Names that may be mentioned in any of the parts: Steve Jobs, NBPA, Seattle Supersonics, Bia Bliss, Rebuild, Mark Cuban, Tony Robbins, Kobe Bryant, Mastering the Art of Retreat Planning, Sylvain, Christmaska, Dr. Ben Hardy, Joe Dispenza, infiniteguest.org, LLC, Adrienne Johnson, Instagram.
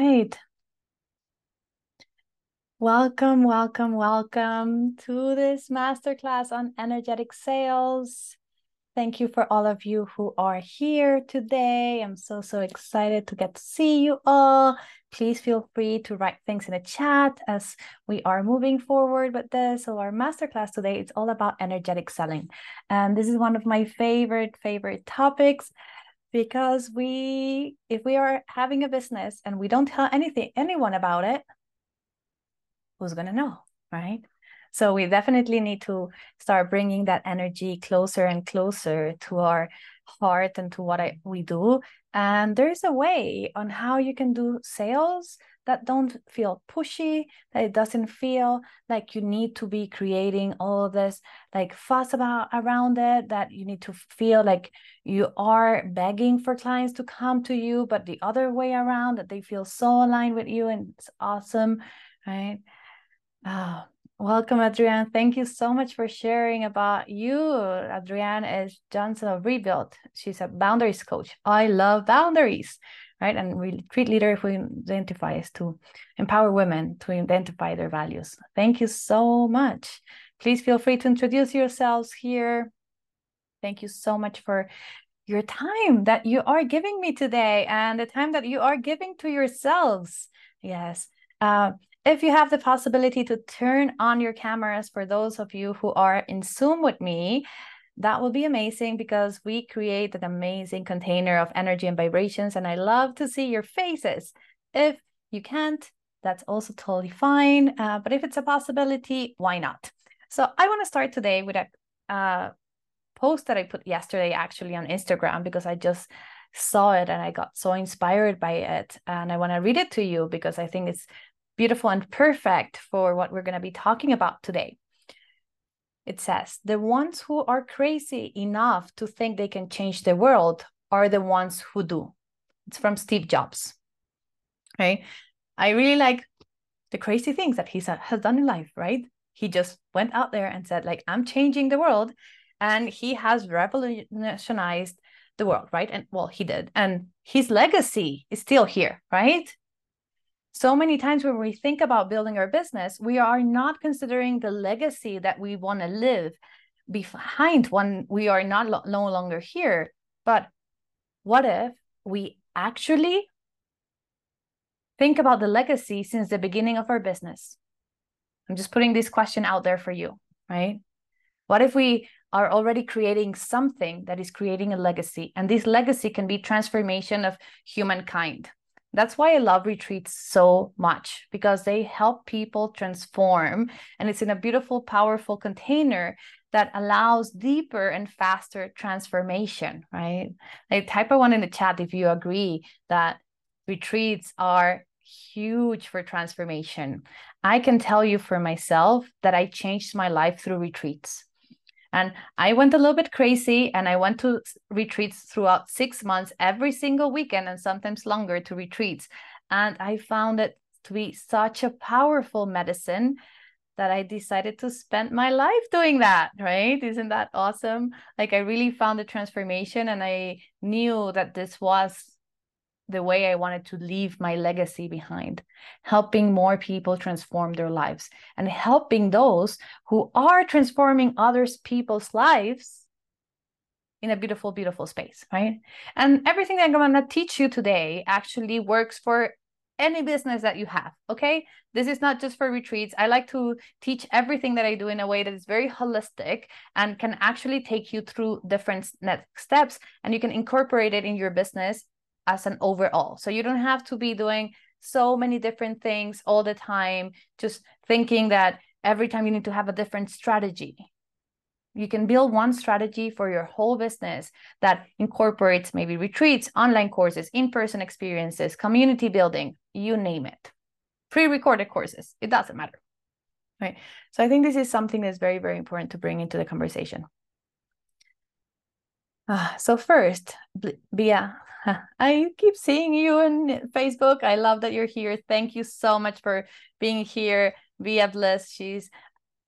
right. Welcome, welcome, welcome to this masterclass on energetic sales. Thank you for all of you who are here today. I'm so excited to get to see you all. Please feel free to write things in the chat as we are moving forward with this. So our masterclass today, it's all about energetic selling. And this is one of my favorite topics. Because if we are having a business and we don't tell anyone about it, who's going to know, right? So we definitely need to start bringing that energy closer and closer to our heart and to what we do. And there's a way on how you can do sales that don't feel pushy, that it doesn't feel like you need to be creating all this like fuss around it, that you need to feel like you are begging for clients to come to you, but the other way around, that they feel so aligned with you and it's awesome, right? Welcome, Adrienne. Thank you so much for sharing about you. Adrienne is Johnson of Rebuild. She's a boundaries coach. I love boundaries, right? And retreat leader who identifies to empower women to identify their values. Thank you so much. Please feel free to introduce yourselves here. Thank you so much for your time that you are giving me today and the time that you are giving to yourselves. Yes. If you have the possibility to turn on your cameras for those of you who are in Zoom with me, that will be amazing because we create an amazing container of energy and vibrations, and I love to see your faces. If you can't, that's also totally fine, but if it's a possibility, why not? So I want to start today with a post that I put yesterday actually on Instagram because I just saw it and I got so inspired by it, and I want to read it to you because I think it's beautiful and perfect for what we're going to be talking about today. It says, the ones who are crazy enough to think they can change the world are the ones who do. It's from Steve Jobs. Okay. I really like the crazy things that he has done in life, right? He just went out there and said, like, I'm changing the world. And he has revolutionized the world, right? And well, he did. And his legacy is still here, right? So many times when we think about building our business, we are not considering the legacy that we want to live behind when we are no longer here. But what if we actually think about the legacy since the beginning of our business? I'm just putting this question out there for you, right? What if we are already creating something that is creating a legacy? And this legacy can be transformation of humankind. That's why I love retreats so much, because they help people transform, and it's in a beautiful, powerful container that allows deeper and faster transformation, right? Like, type a one in the chat if you agree that retreats are huge for transformation. I can tell you for myself that I changed my life through retreats. And I went a little bit crazy and I went to retreats throughout 6 months, every single weekend and sometimes longer to retreats. And I found it to be such a powerful medicine that I decided to spend my life doing that, right? Isn't that awesome? Like, I really found the transformation and I knew that this was the way I wanted to leave my legacy behind, helping more people transform their lives and helping those who are transforming others people's lives in a beautiful, beautiful space, right? And everything that I'm going to teach you today actually works for any business that you have, okay? This is not just for retreats. I like to teach everything that I do in a way that is very holistic and can actually take you through different next steps, and you can incorporate it in your business as an overall. So you don't have to be doing so many different things all the time, just thinking that every time you need to have a different strategy. You can build one strategy for your whole business that incorporates maybe retreats, online courses, in-person experiences, community building, you name it. Pre-recorded courses, it doesn't matter, right? So I think this is something that's very, very important to bring into the conversation. So first, Bia, I keep seeing you on Facebook. I love that you're here. Thank you so much for being here. Bia Bliss, she's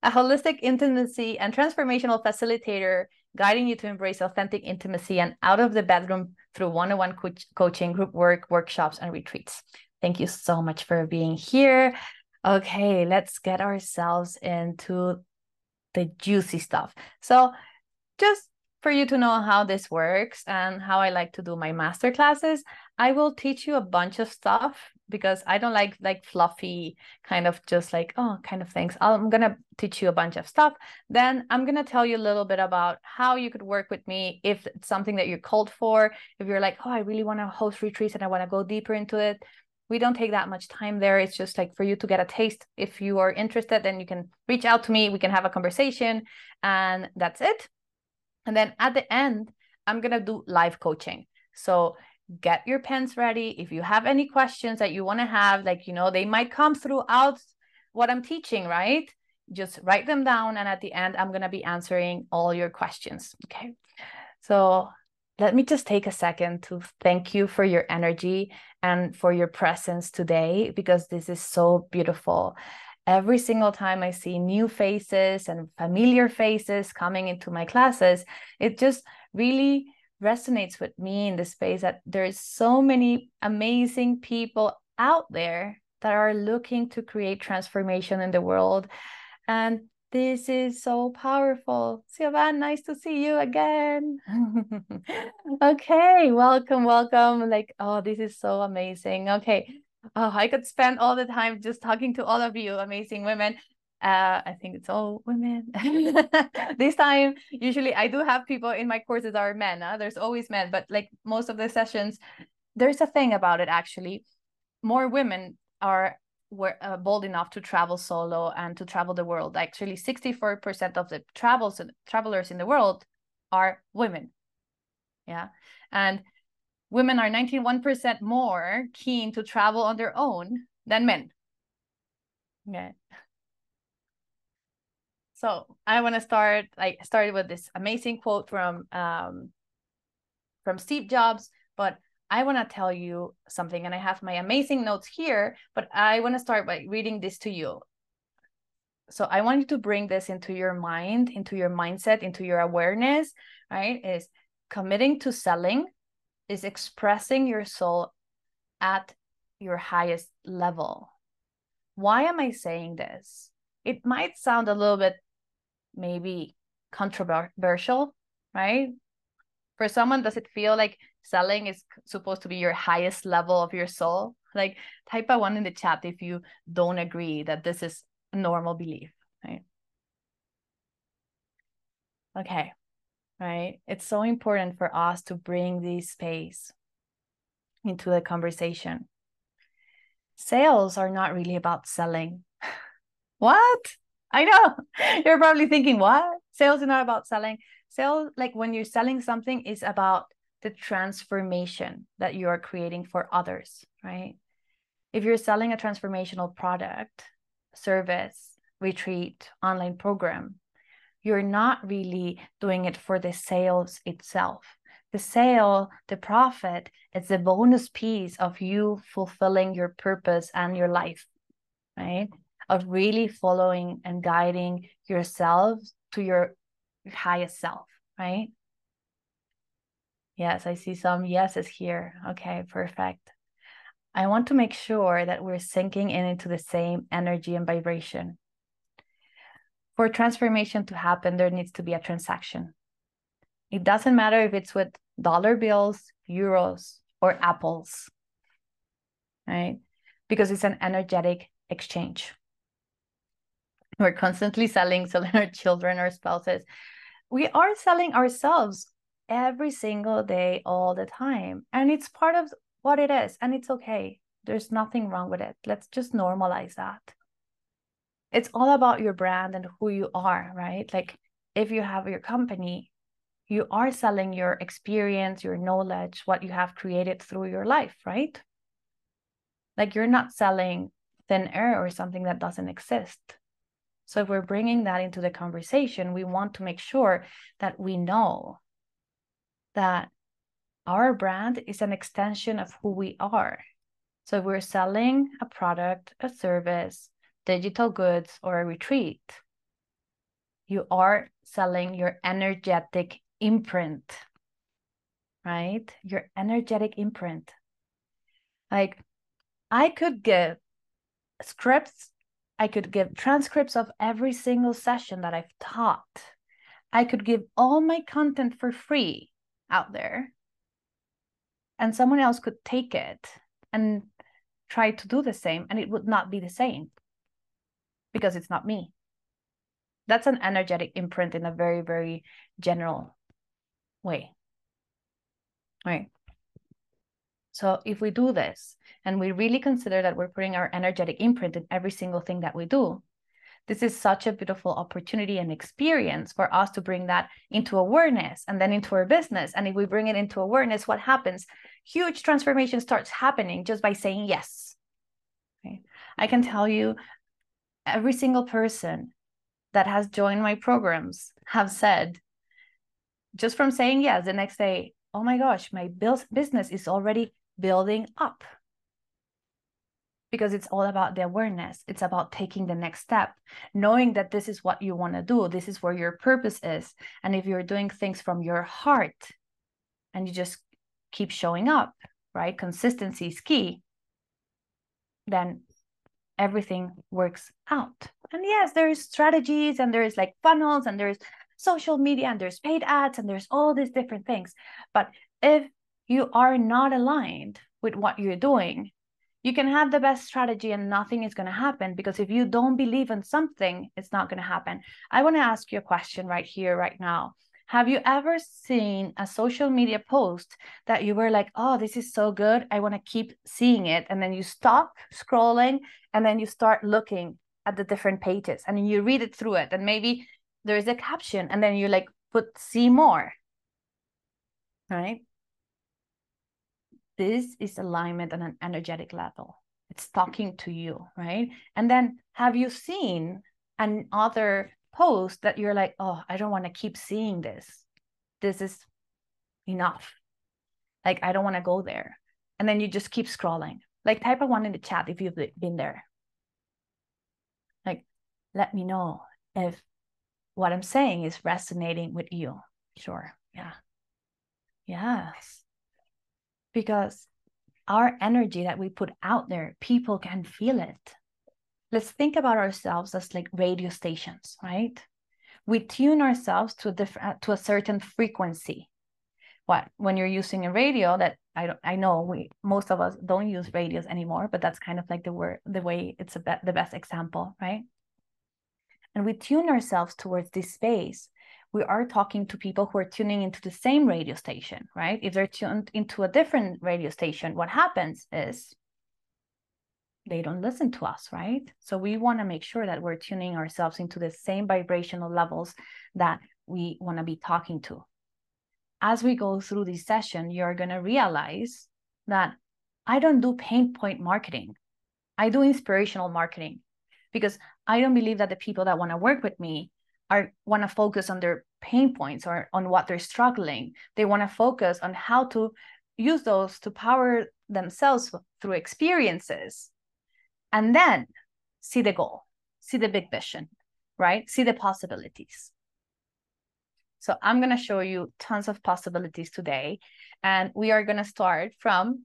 a holistic intimacy and transformational facilitator, guiding you to embrace authentic intimacy and out of the bedroom through one-on-one coaching, group work, workshops, and retreats. Thank you so much for being here. Okay, let's get ourselves into the juicy stuff. So just for you to know how this works and how I like to do my masterclasses, I will teach you a bunch of stuff because I don't like fluffy kind of just like, oh, kind of things. I'm going to teach you a bunch of stuff. Then I'm going to tell you a little bit about how you could work with me if it's something that you're called for. If you're like, oh, I really want to host retreats and I want to go deeper into it. We don't take that much time there. It's just like for you to get a taste. If you are interested, then you can reach out to me. We can have a conversation and that's it. And then at the end, I'm going to do live coaching. So get your pens ready. If you have any questions that you want to have, like, you know, they might come throughout what I'm teaching, right? Just write them down. And at the end, I'm going to be answering all your questions. Okay. So let me just take a second to thank you for your energy and for your presence today, because this is so beautiful. Every single time I see new faces and familiar faces coming into my classes, it just really resonates with me in the space that there's so many amazing people out there that are looking to create transformation in the world. And this is so powerful. Sylvain, nice to see you again. Okay, welcome, welcome. Like, oh, this is so amazing. Okay. Oh, I could spend all the time just talking to all of you amazing women. I think it's all women. This time, usually I do have people in my courses that are men. Huh? There's always men, but like most of the sessions, there's a thing about it actually. More women were bold enough to travel solo and to travel the world. Actually, 64% of the travelers in the world are women. Yeah. And women are 91% more keen to travel on their own than men. Okay. So I want to start, I started with this amazing quote from Steve Jobs, but I want to tell you something, and I have my amazing notes here, but I want to start by reading this to you. So I want you to bring this into your mind, into your mindset, into your awareness, right? Is committing to selling is expressing your soul at your highest level. Why am I saying this? It might sound a little bit maybe controversial, right? For someone, does it feel like selling is supposed to be your highest level of your soul? Like type a one in the chat if you don't agree that this is a normal belief, right? Okay. Right? It's so important for us to bring this space into the conversation. Sales are not really about selling. What? I know. You're probably thinking, what? Sales are not about selling. Sales, like when you're selling something, is about the transformation that you are creating for others, right? If you're selling a transformational product, service, retreat, online program, you're not really doing it for the sales itself. The sale, the profit, it's a bonus piece of you fulfilling your purpose and your life, right? Of really following and guiding yourself to your highest self, right? Yes, I see some yeses here. Okay, perfect. I want to make sure that we're sinking into the same energy and vibration. For transformation to happen, there needs to be a transaction. It doesn't matter if it's with dollar bills, euros, or apples, right? Because it's an energetic exchange. We're constantly selling our children, our spouses. We are selling ourselves every single day, all the time. And it's part of what it is, and it's okay. There's nothing wrong with it. Let's just normalize that. It's all about your brand and who you are, right? Like if you have your company, you are selling your experience, your knowledge, what you have created through your life, right? Like you're not selling thin air or something that doesn't exist. So if we're bringing that into the conversation, we want to make sure that we know that our brand is an extension of who we are. So if we're selling a product, a service, digital goods, or a retreat, you are selling your energetic imprint, right? Your energetic imprint. Like I could get scripts, I could give transcripts of every single session that I've taught. I could give all my content for free out there. And someone else could take it and try to do the same, and it would not be the same because it's not me. That's an energetic imprint in a very, very general way. All right. So if we do this and we really consider that we're putting our energetic imprint in every single thing that we do, this is such a beautiful opportunity and experience for us to bring that into awareness and then into our business. And if we bring it into awareness, what happens? Huge transformation starts happening just by saying yes. Okay. I can tell you every single person that has joined my programs have said, just from saying yes, the next day, oh my gosh, my business is already building up. Because it's all about the awareness. It's about taking the next step, knowing that this is what you want to do. This is where your purpose is. And if you're doing things from your heart and you just keep showing up, right? Consistency is key. Then everything works out. And yes, there's strategies and there's like funnels and there's social media and there's paid ads and there's all these different things. But if you are not aligned with what you're doing, you can have the best strategy and nothing is going to happen, because if you don't believe in something, it's not going to happen. I want to ask you a question right here, right now. Have you ever seen a social media post that you were like, oh, this is so good, I want to keep seeing it. And then you stop scrolling and then you start looking at the different pages and you read it through it. And maybe there is a caption and then you like put see more, right? This is alignment on an energetic level. It's talking to you, right? And then have you seen another post that you're like, oh, I don't want to keep seeing this. This is enough. Like, I don't want to go there. And then you just keep scrolling. Like, type a one in the chat if you've been there. Like, let me know if what I'm saying is resonating with you. Sure. Yeah. Yes. Because our energy that we put out there, people can feel it. Let's think about ourselves as like radio stations, right? We tune ourselves to a certain frequency. What? When you're using a radio, that most of us don't use radios anymore, but that's kind of like the way it's the best example, right? And we tune ourselves towards this space. We are talking to people who are tuning into the same radio station, right? If they're tuned into a different radio station, what happens is they don't listen to us, right? So we want to make sure that we're tuning ourselves into the same vibrational levels that we want to be talking to. As we go through this session, you're going to realize that I don't do pain point marketing. I do inspirational marketing, because I don't believe that the people that want to work with me want to focus on their pain points or on what they're struggling. They want to focus on how to use those to power themselves through experiences, and then see the goal, see the big vision, right? See the possibilities. So I'm going to show you tons of possibilities today, and we are going to start from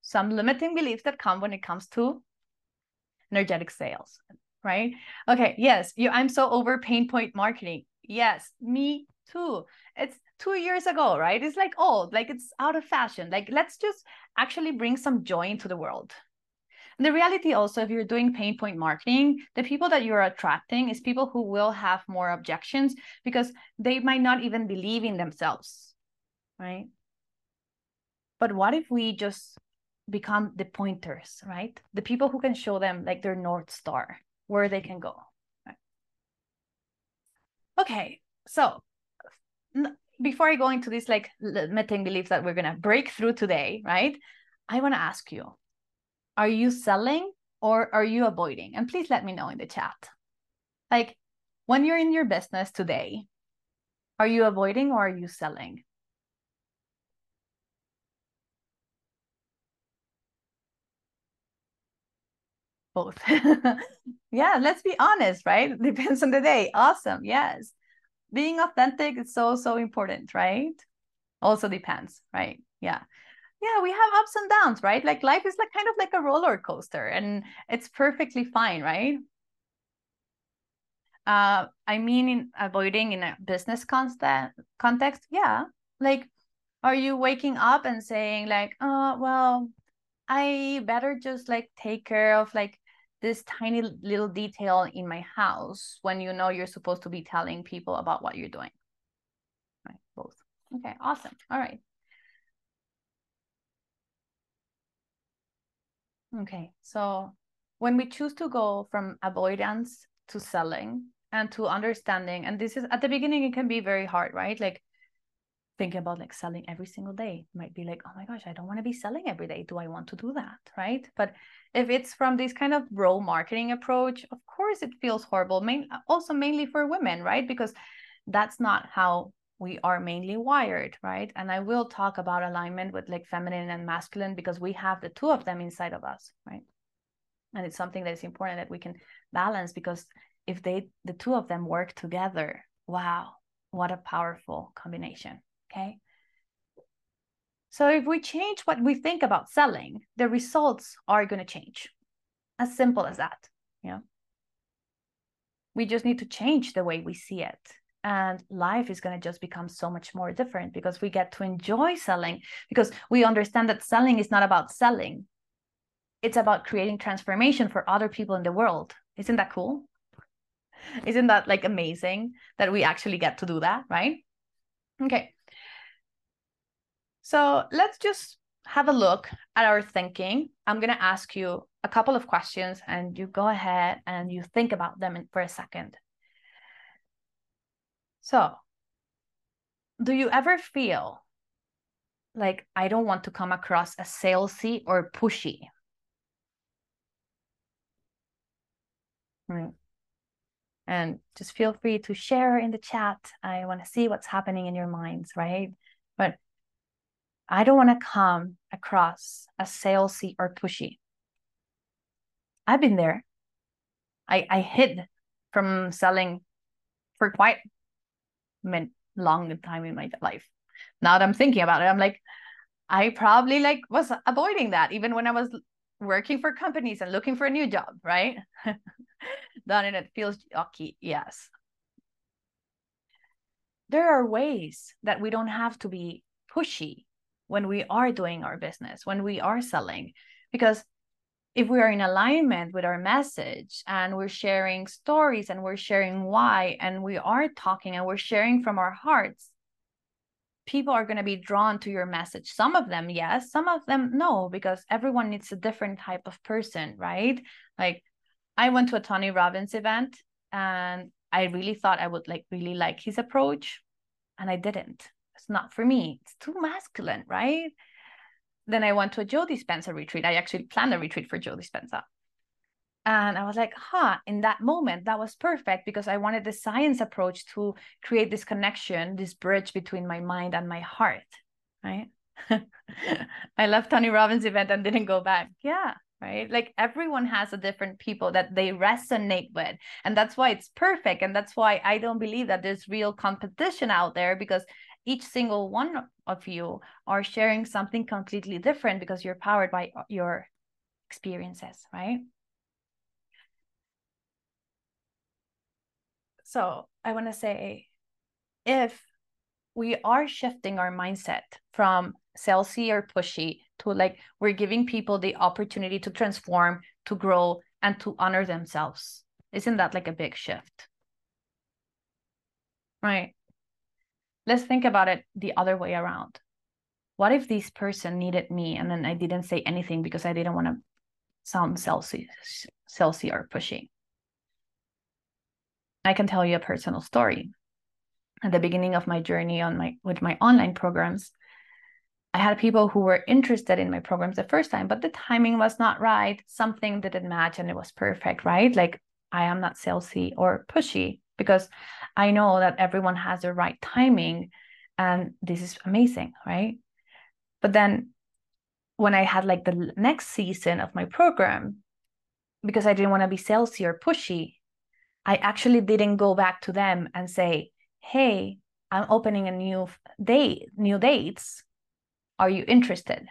some limiting beliefs that come when it comes to energetic sales. Right? Okay. Yes. I'm so over pain point marketing. Yes. Me too. It's 2 years ago, right? It's like old, like it's out of fashion. Like, let's just actually bring some joy into the world. And the reality also, if you're doing pain point marketing, the people that you're attracting is people who will have more objections because they might not even believe in themselves. Right? But what if we just become the pointers, right? The people who can show them like their North Star, where they can go. Okay, so before I go into these like limiting beliefs that we're gonna break through today, right? I wanna ask you, are you selling or are you avoiding? And please let me know in the chat. Like, when you're in your business today, are you avoiding or are you selling? Both. Yeah, let's be honest, right? Depends on the day. Awesome. Yes. Being authentic is so important, right? Also depends, right? Yeah. Yeah, we have ups and downs, right? Like life is like kind of like a roller coaster, and it's perfectly fine, right? I mean, in avoiding in a business context, yeah. Like, are you waking up and saying like, oh, well, I better just like take care of like this tiny little detail in my house when you know you're supposed to be telling people about what you're doing? Right, both. Okay, awesome. All right. Okay, so when we choose to go from avoidance to selling and to understanding, and this is at the beginning, it can be very hard, right? Like thinking about like selling every single day might be like, oh my gosh, I don't want to be selling every day. Do I want to do that, right? But if it's from this kind of raw marketing approach, of course it feels horrible. Mainly for women, right? Because that's not how we are mainly wired, right? And I will talk about alignment with like feminine and masculine, because we have the two of them inside of us, right? And it's something that is important that we can balance, because if the two of them work together, wow, what a powerful combination, okay? So if we change what we think about selling, the results are gonna change. As simple as that, you know? We just need to change the way we see it. And life is going to just become so much more different, because we get to enjoy selling, because we understand that selling is not about selling. It's about creating transformation for other people in the world. Isn't that cool? Isn't that like amazing that we actually get to do that, right? Okay. So let's just have a look at our thinking. I'm going to ask you a couple of questions, and you go ahead and you think about them for a second. So, do you ever feel like, I don't want to come across as salesy or pushy? Right. And just feel free to share in the chat. I want to see what's happening in your minds, right? But I don't want to come across as salesy or pushy. I've been there. I hid from selling for quite long time in my life. Now that I'm thinking about it, I'm like, I probably like was avoiding that even when I was working for companies and looking for a new job, right? Then it feels yucky. Yes. There are ways that we don't have to be pushy when we are doing our business, when we are selling, because if we are in alignment with our message and we're sharing stories and we're sharing why, and we are talking and we're sharing from our hearts, people are going to be drawn to your message. Some of them, yes. Some of them, no, because everyone needs a different type of person, right? Like I went to a Tony Robbins event and I really thought I would like really like his approach, and I didn't. It's not for me. It's too masculine, right? Then I went to a Joe Dispenza retreat. I actually planned a retreat for Joe Dispenza. And I was like, in that moment, that was perfect, because I wanted the science approach to create this connection, this bridge between my mind and my heart, right? I left Tony Robbins' event and didn't go back. Yeah, right? Like everyone has a different people that they resonate with. And that's why it's perfect. And that's why I don't believe that there's real competition out there, because each single one of you are sharing something completely different, because you're powered by your experiences, right? So I want to say, if we are shifting our mindset from salesy or pushy to like, we're giving people the opportunity to transform, to grow, and to honor themselves. Isn't that like a big shift? Right? Let's think about it the other way around. What if this person needed me and then I didn't say anything because I didn't want to sound salesy or pushy? I can tell you a personal story. At the beginning of my journey with my online programs, I had people who were interested in my programs the first time, but the timing was not right. Something didn't match and it was perfect, right? Like I am not salesy or pushy, because I know that everyone has the right timing and this is amazing, right? But then when I had like the next season of my program, because I didn't want to be salesy or pushy, I actually didn't go back to them and say, hey, I'm opening a new dates. Are you interested?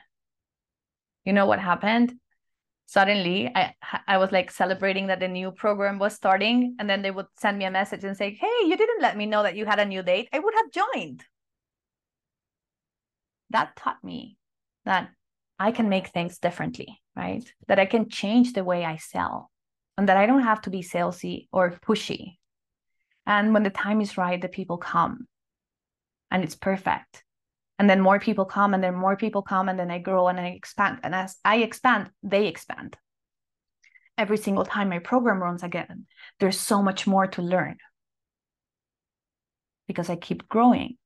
You know what happened? Suddenly, I was like celebrating that the new program was starting, and then they would send me a message and say, hey, you didn't let me know that you had a new date. I would have joined. That taught me that I can make things differently, right? That I can change the way I sell and that I don't have to be salesy or pushy. And when the time is right, the people come and it's perfect. And then more people come, and then more people come, and then I grow and I expand. And as I expand, they expand. Every single time my program runs again, there's so much more to learn because I keep growing,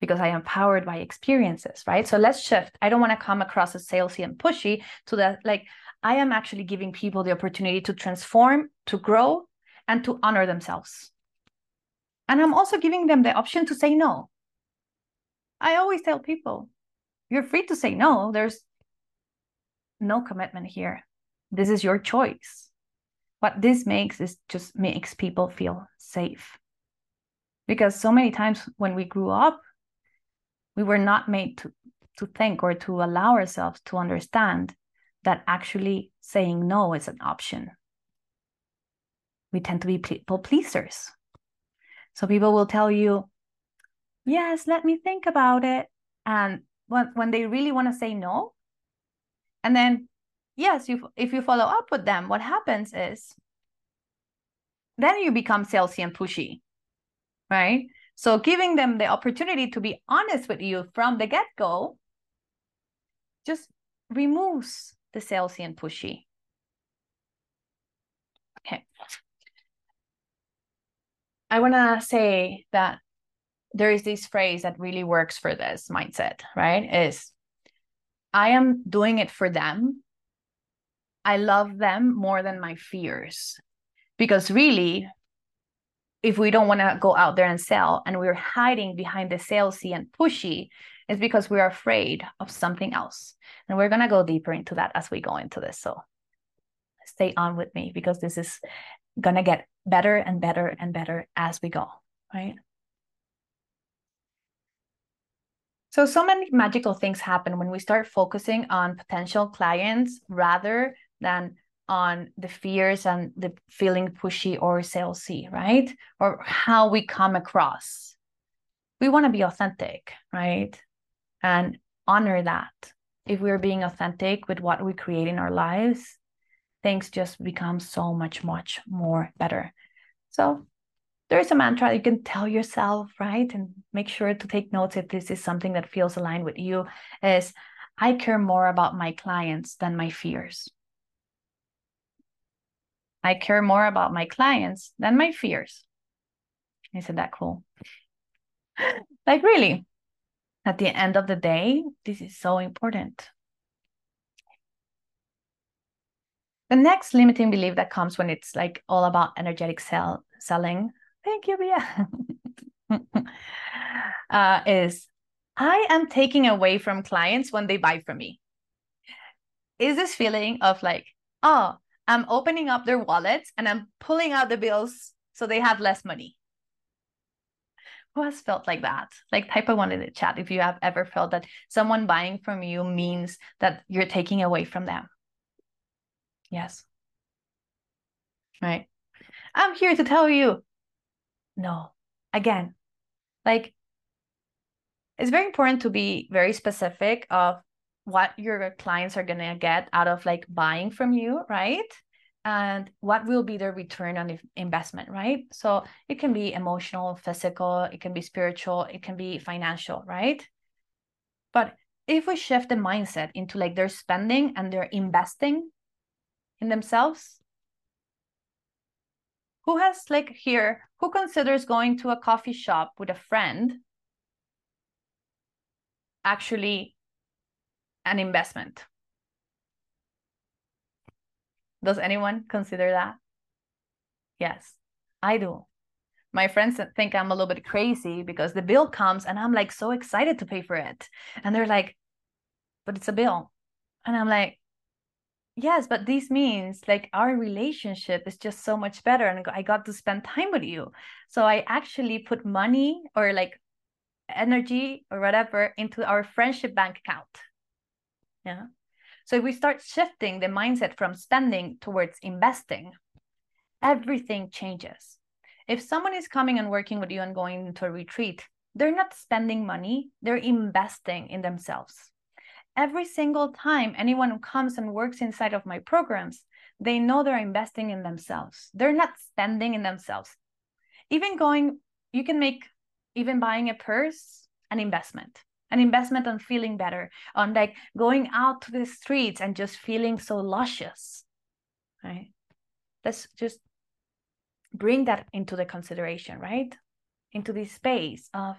because I am powered by experiences, right? So let's shift. I don't want to come across as salesy and pushy to that. Like, I am actually giving people the opportunity to transform, to grow, and to honor themselves. And I'm also giving them the option to say no. I always tell people, you're free to say no. There's no commitment here. This is your choice. What this makes is just makes people feel safe. Because so many times when we grew up, we were not made to think or to allow ourselves to understand that actually saying no is an option. We tend to be people pleasers. So people will tell you, yes, let me think about it. And when they really want to say no, and then, yes, if you follow up with them, what happens is then you become salesy and pushy, right? So giving them the opportunity to be honest with you from the get-go just removes the salesy and pushy. Okay. I want to say that there is this phrase that really works for this mindset, right? Is I am doing it for them. I love them more than my fears. Because really, if we don't want to go out there and sell and we're hiding behind the salesy and pushy, it's because we're afraid of something else. And we're going to go deeper into that as we go into this. So stay on with me because this is going to get better and better and better as we go, right? So many magical things happen when we start focusing on potential clients rather than on the fears and the feeling pushy or salesy, right? Or how we come across. We want to be authentic, right? And honor that. If we're being authentic with what we create in our lives, things just become so much more better. So there is a mantra you can tell yourself, right? And make sure to take notes if this is something that feels aligned with you, is I care more about my clients than my fears. I care more about my clients than my fears. Isn't that cool? Like really, at the end of the day, this is so important. The next limiting belief that comes when it's like all about energetic selling, thank you, Bia. Is I am taking away from clients when they buy from me. Is this feeling of like, oh, I'm opening up their wallets and I'm pulling out the bills so they have less money. Who has felt like that? Like type of one in the chat if you have ever felt that someone buying from you means that you're taking away from them. Yes. Right. I'm here to tell you. No, again, like it's very important to be very specific of what your clients are going to get out of like buying from you, right? And what will be their return on investment, right? So it can be emotional, physical, it can be spiritual, it can be financial, right? But if we shift the mindset into like they're spending and they're investing in themselves, who has like here, who considers going to a coffee shop with a friend actually an investment? Does anyone consider that? Yes, I do. My friends think I'm a little bit crazy because the bill comes and I'm like so excited to pay for it. And they're like, but it's a bill. And I'm like, yes, but this means like our relationship is just so much better and I got to spend time with you. So I actually put money or like energy or whatever into our friendship bank account. Yeah. So if we start shifting the mindset from spending towards investing, everything changes. If someone is coming and working with you and going into a retreat, they're not spending money, they're investing in themselves. Every single time anyone who comes and works inside of my programs, they know they're investing in themselves. They're not spending in themselves. Even going, you can make even buying a purse an investment on feeling better, on like going out to the streets and just feeling so luscious, right? Let's just bring that into the consideration, right? Into this space of,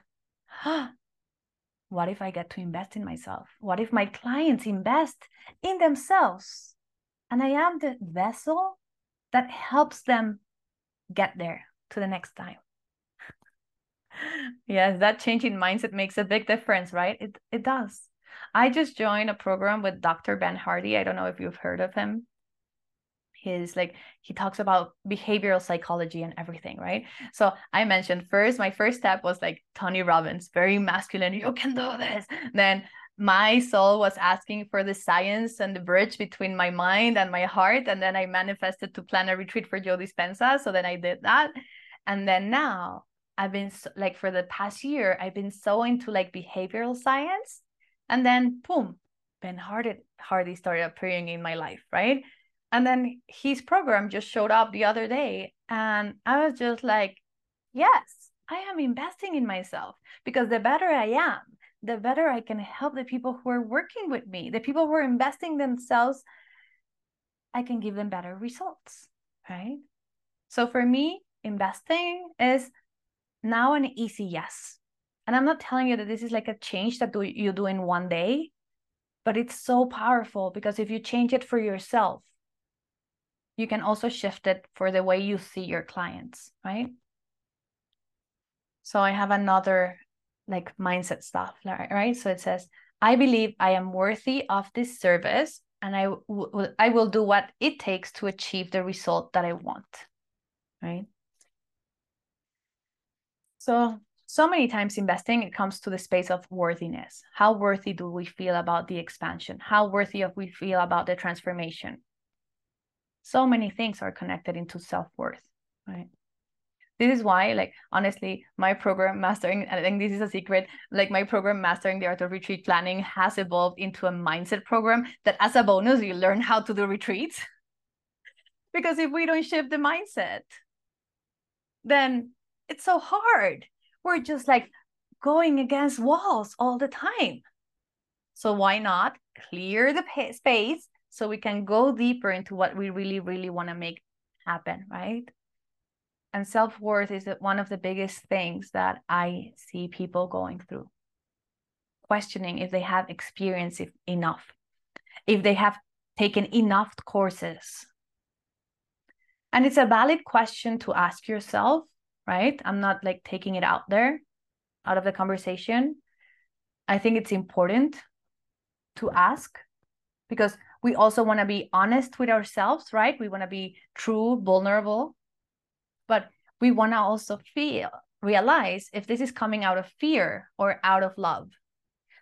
what if I get to invest in myself? What if my clients invest in themselves? And I am the vessel that helps them get there to the next time. Yes, that change in mindset makes a big difference, right? It does. I just joined a program with Dr. Ben Hardy. I don't know if you've heard of him. He talks about behavioral psychology and everything, right? So I mentioned my first step was like Tony Robbins, very masculine, you can do this. Then my soul was asking for the science and the bridge between my mind and my heart. And then I manifested to plan a retreat for Joe Dispenza. So then I did that. And then now I've been for the past year, I've been so into behavioral science. And then boom, Ben Hardy started appearing in my life, right? And then his program just showed up the other day. And I was just like, yes, I am investing in myself, because the better I am, the better I can help the people who are working with me, the people who are investing themselves, I can give them better results, right? So for me, investing is now an easy yes. And I'm not telling you that this is a change that you do in one day, but it's so powerful, because if you change it for yourself, you can also shift it for the way you see your clients, right? So I have another mindset stuff, right? So it says, I believe I am worthy of this service, and I will do what it takes to achieve the result that I want, right? So many times investing, it comes to the space of worthiness. How worthy do we feel about the expansion? How worthy we feel about the transformation? So many things are connected into self-worth, right? This is why, honestly, my program Mastering, I think this is a secret, my program Mastering the Art of Retreat Planning has evolved into a mindset program that, as a bonus, you learn how to do retreats. Because if we don't shift the mindset, then it's so hard. We're just going against walls all the time. So why not clear the space so we can go deeper into what we really, really want to make happen, right? And self-worth is one of the biggest things that I see people going through. Questioning if they have experience enough, if they have taken enough courses. And it's a valid question to ask yourself, right? I'm not taking it out of the conversation. I think it's important to ask, because we also want to be honest with ourselves, right? We want to be true, vulnerable, but we want to also realize if this is coming out of fear or out of love.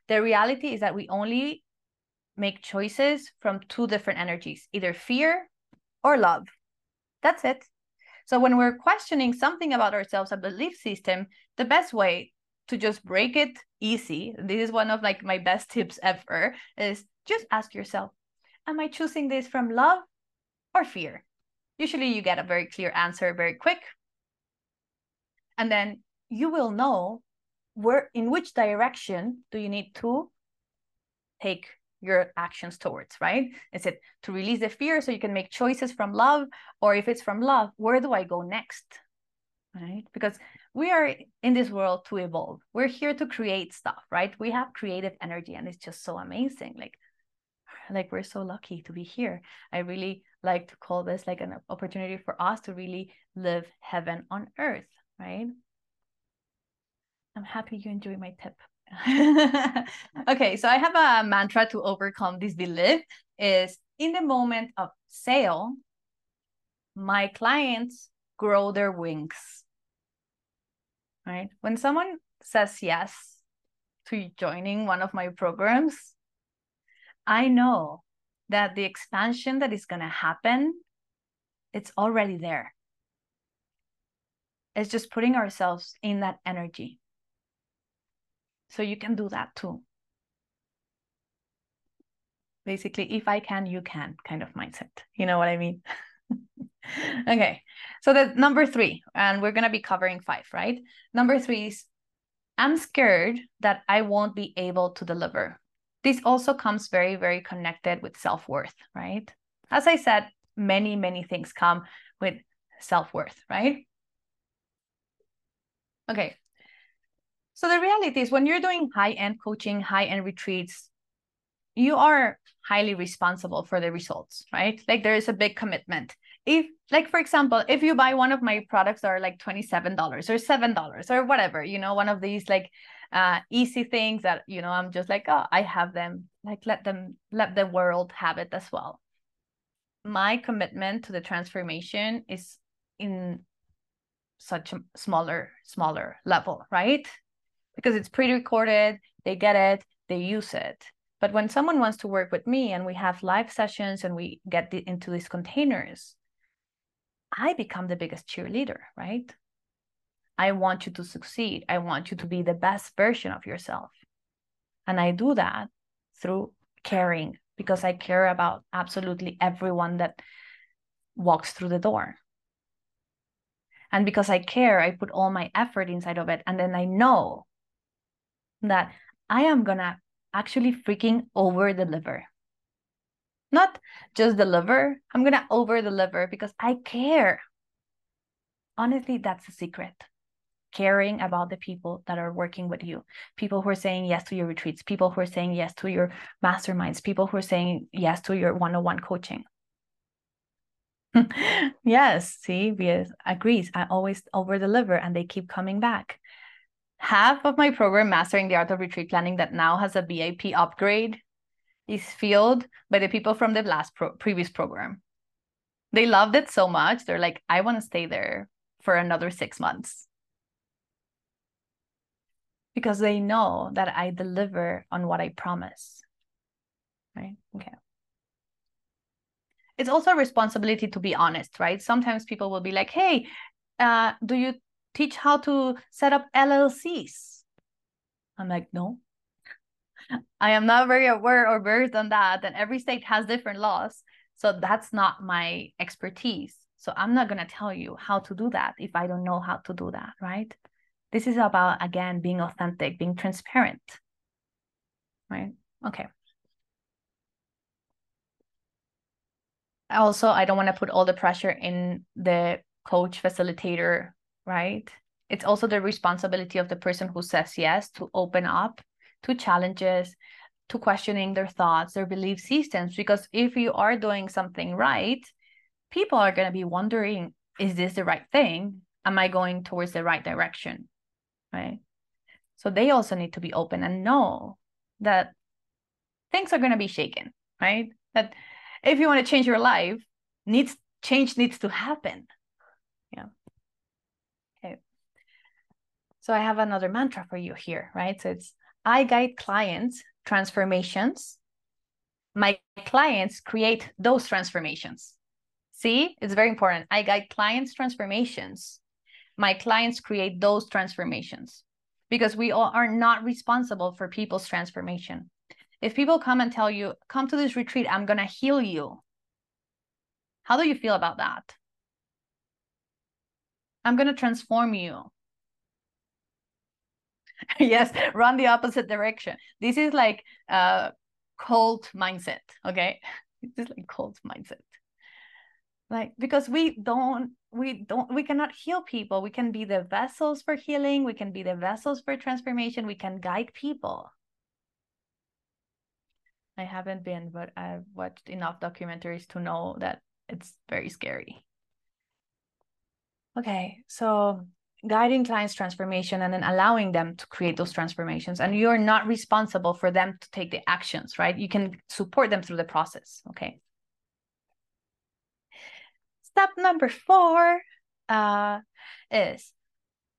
The reality is that we only make choices from two different energies, either fear or love. That's it. So when we're questioning something about ourselves, a belief system, the best way to just break it easy, this is one of my best tips ever, is just ask yourself, am I choosing this from love or fear? Usually you get a very clear answer very quick. And then you will know in which direction do you need to take your actions towards, right? Is it to release the fear so you can make choices from love? Or if it's from love, where do I go next, right? Because we are in this world to evolve. We're here to create stuff, right? We have creative energy, and it's just so amazing. We're so lucky to be here. I really like to call this an opportunity for us to really live heaven on earth, right? I'm happy you enjoy my tip. Okay, so I have a mantra to overcome this belief is, in the moment of sale, my clients grow their wings, right? When someone says yes to joining one of my programs, I know that the expansion that is going to happen, it's already there. It's just putting ourselves in that energy. So you can do that too. Basically, if I can, you can kind of mindset. You know what I mean? Okay, so that's number three, and we're going to be covering five, right? Number three is, I'm scared that I won't be able to deliver. This also comes very, very connected with self-worth, right? As I said, many, many things come with self-worth, right? Okay, so the reality is when you're doing high-end coaching, high-end retreats, you are highly responsible for the results, right? Like there is a big commitment. If, like, for example, if you buy one of my products that are like $27 or $7 or whatever, you know, one of these like easy things that, you know, I'm just like, oh, I have them, like, let the world have it as well. My commitment to the transformation is in such a smaller level, right? Because it's pre-recorded, they get it, they use it. But when someone wants to work with me and we have live sessions and we get into these containers, I become the biggest cheerleader, right? I want you to succeed. I want you to be the best version of yourself. And I do that through caring, because I care about absolutely everyone that walks through the door. And because I care, I put all my effort inside of it. And then I know that I am going to actually freaking over-deliver. Not just deliver, I'm going to over-deliver because I care. Honestly, that's the secret. Caring about the people that are working with you. People who are saying yes to your retreats. People who are saying yes to your masterminds. People who are saying yes to your one-on-one coaching. Yes, see, Bia agrees. I always over-deliver and they keep coming back. Half of my program, Mastering the Art of Retreat Planning, that now has a VIP upgrade, is filled by the people from the last previous program. They loved it so much. They're like, I want to stay there for another 6 months. Because they know that I deliver on what I promise. Right? Okay. It's also a responsibility to be honest, right? Sometimes people will be like, hey, do you teach how to set up LLCs? I'm like, no, I am not very aware or versed on that. And every state has different laws. So that's not my expertise. So I'm not going to tell you how to do that if I don't know how to do that, right? This is about, again, being authentic, being transparent, right? Okay. Also, I don't want to put all the pressure in the coach facilitator, right? It's also the responsibility of the person who says yes to open up to challenges, to questioning their thoughts, their belief systems, because if you are doing something right, people are going to be wondering, is this the right thing? Am I going towards the right direction, right? So they also need to be open and know that things are going to be shaken, right? That if you want to change your life, change needs to happen. Yeah. So I have another mantra for you here, right? So it's, I guide clients' transformations. My clients create those transformations. See, it's very important. I guide clients' transformations. My clients create those transformations, because we all are not responsible for people's transformation. If people come and tell you, come to this retreat, I'm going to heal you. How do you feel about that? I'm going to transform you. Yes, run the opposite direction. This is like cult mindset, okay? This is like cult mindset. Like, because we cannot heal people. We can be the vessels for healing. We can be the vessels for transformation. We can guide people. I haven't been, but I've watched enough documentaries to know that it's very scary. Okay, so guiding clients' transformation and then allowing them to create those transformations. And you're not responsible for them to take the actions, right? You can support them through the process, okay? Step number four is,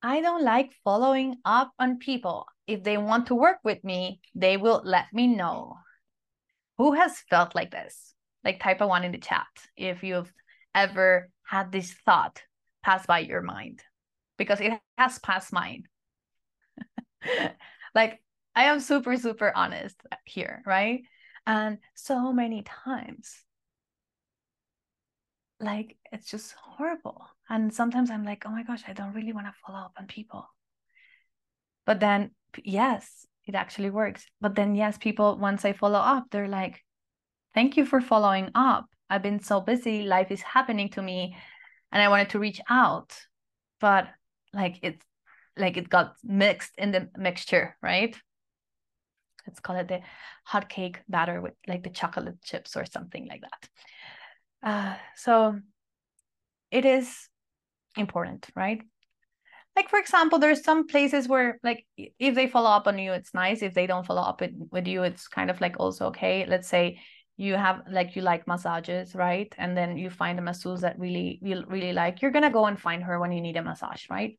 I don't like following up on people. If they want to work with me, they will let me know. Who has felt like this? like type a 1 in the chat if you've ever had this thought pass by your mind, because it has passed mine. Like, I am super, super honest here, right? And so many times, like, it's just horrible. And sometimes I'm like, oh my gosh, I don't really want to follow up on people. But then, yes, it actually works. But then, yes, people, once I follow up, they're like, thank you for following up. I've been so busy. Life is happening to me. And I wanted to reach out. But like, it's like it got mixed in the mixture, right? Let's call it the hot cake batter with like the chocolate chips or something like that. So it is important, right? Like, for example, there's some places where, like, if they follow up on you, it's nice. If they don't follow up with you, it's kind of like also okay. Let's say you have, like, you like massages, right? And then you find a masseuse that really, you really like. You're going to go and find her when you need a massage, right?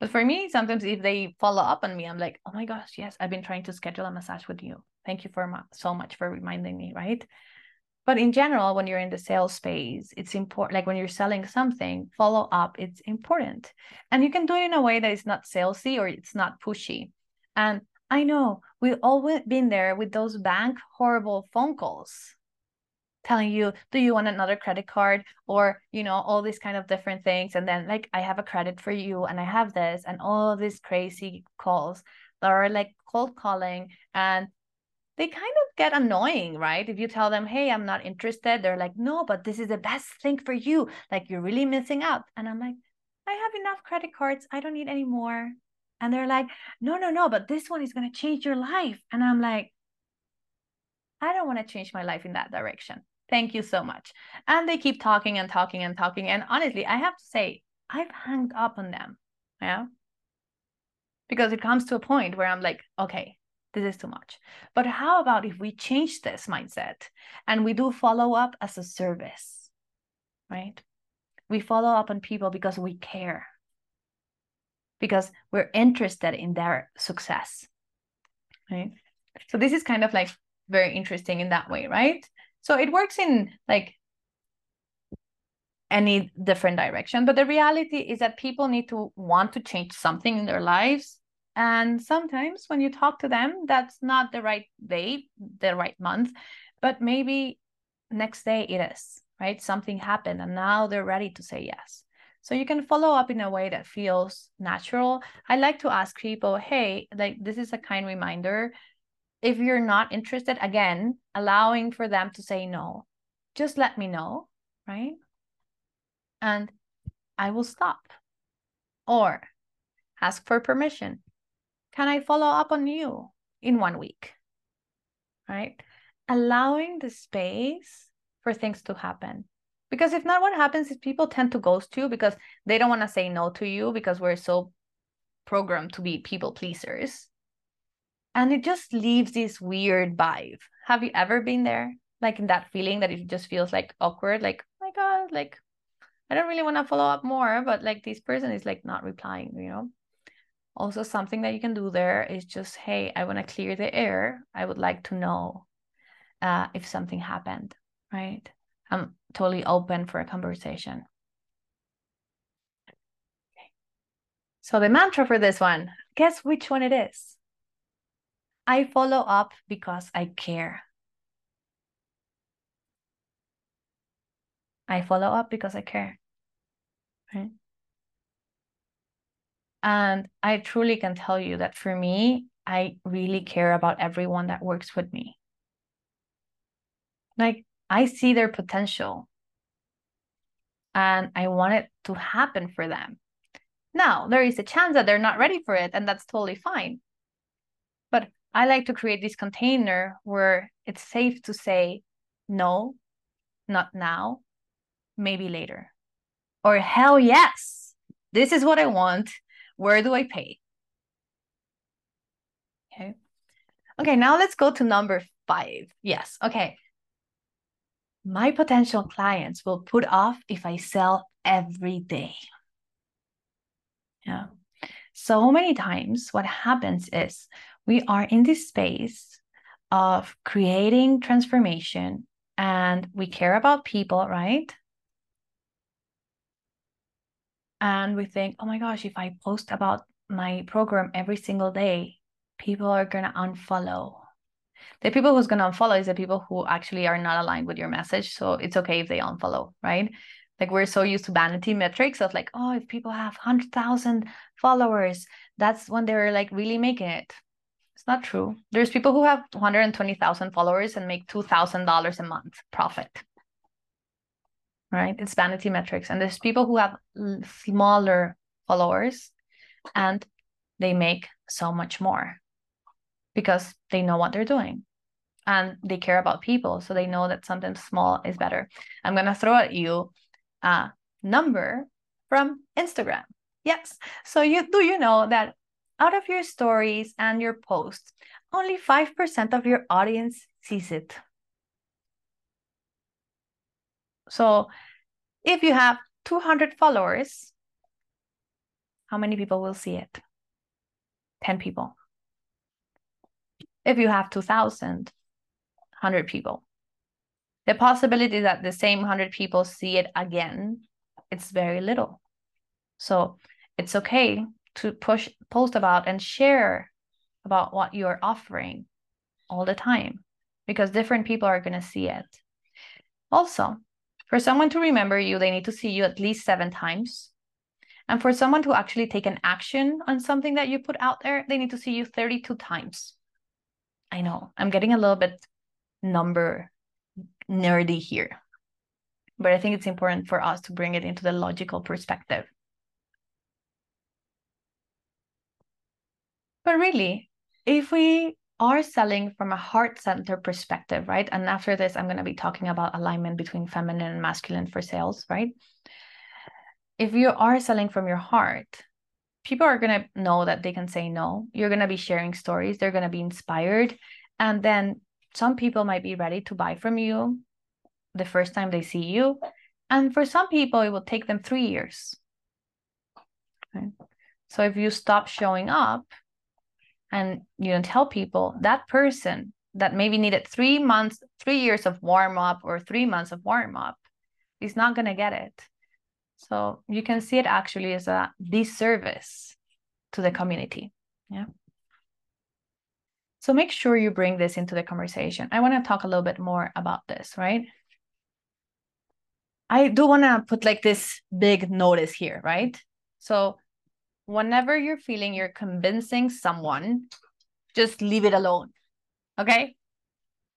But for me, sometimes if they follow up on me, I'm like, oh my gosh, yes, I've been trying to schedule a massage with you. Thank you so much for reminding me, right? But in general, when you're in the sales space, it's important, like when you're selling something, follow up, it's important. And you can do it in a way that is not salesy or it's not pushy. And I know we've all been there with those bank horrible phone calls telling you, do you want another credit card? Or, you know, all these kind of different things. And then, like, I have a credit for you and I have this, and all of these crazy calls that are like cold calling, and they kind of get annoying, right? If you tell them, hey, I'm not interested, they're like, no, but this is the best thing for you. Like, you're really missing out. And I'm like, I have enough credit cards. I don't need any more. And they're like, no, but this one is going to change your life. And I'm like, I don't want to change my life in that direction. Thank you so much. And they keep talking and talking and talking. And honestly, I have to say, I've hung up on them. Yeah. Because it comes to a point where I'm like, okay, this is too much. But how about if we change this mindset and we do follow up as a service, right? We follow up on people because we care, because we're interested in their success, right? So this is kind of like very interesting in that way, right? So it works in like any different direction. But the reality is that people need to want to change something in their lives. And sometimes when you talk to them, that's not the right day, the right month, but maybe next day it is, right? Something happened and now they're ready to say yes. So you can follow up in a way that feels natural. I like to ask people, hey, like, this is a kind reminder. If you're not interested, again, allowing for them to say no, just let me know, right? And I will stop. Or ask for permission. Can I follow up on you in 1 week, right? Allowing the space for things to happen. Because if not, what happens is people tend to ghost you because they don't want to say no to you, because we're so programmed to be people pleasers. And it just leaves this weird vibe. Have you ever been there? Like, in that feeling that it just feels like awkward, like, oh my God, like, I don't really want to follow up more, but like this person is like not replying, you know? Also, something that you can do there is just, hey, I want to clear the air. I would like to know if something happened, right? I'm totally open for a conversation. Okay. So the mantra for this one, guess which one it is? I follow up because I care. I follow up because I care, right? And I truly can tell you that for me, I really care about everyone that works with me. Like, I see their potential and I want it to happen for them. Now, there is a chance that they're not ready for it, and that's totally fine. But I like to create this container where it's safe to say, no, not now, maybe later. Or, hell yes, this is what I want. Where do I pay? Okay. Okay, now let's go to number 5. Yes, okay. My potential clients will put off if I sell every day. Yeah. So many times what happens is we are in this space of creating transformation, and we care about people, right? And we think, oh my gosh, if I post about my program every single day, people are going to unfollow. The people who's going to unfollow is the people who actually are not aligned with your message. So it's okay if they unfollow, right? Like we're so used to vanity metrics of like, oh, if people have 100,000 followers, that's when they're like really making it. It's not true. There's people who have 120,000 followers and make $2,000 a month profit, right? It's vanity metrics. And there's people who have smaller followers and they make so much more because they know what they're doing and they care about people. So they know that something small is better. I'm going to throw at you a number from Instagram. Yes. So you know that out of your stories and your posts, only 5% of your audience sees it. So if you have 200 followers, how many people will see it? 10 people. If you have 2,000, 100 people. The possibility that the same 100 people see it again, it's very little. So it's okay to post about and share about what you're offering all the time because different people are going to see it. Also, for someone to remember you, they need to see you at least 7 times. And for someone to actually take an action on something that you put out there, they need to see you 32 times. I know I'm getting a little bit number nerdy here, but I think it's important for us to bring it into the logical perspective. But really, if we are selling from a heart-centered perspective, right? And after this, I'm going to be talking about alignment between feminine and masculine for sales, right? If you are selling from your heart, people are going to know that they can say no. You're going to be sharing stories. They're going to be inspired. And then some people might be ready to buy from you the first time they see you. And for some people, it will take them 3 years. Right? So if you stop showing up and you don't tell people, that person that maybe needed 3 months, 3 years of warm-up or 3 months of warm-up is not going to get it. So you can see it actually as a disservice to the community. Yeah. So make sure you bring this into the conversation. I want to talk a little bit more about this, right? I do want to put like this big notice here, right? So whenever you're feeling you're convincing someone, just leave it alone. Okay?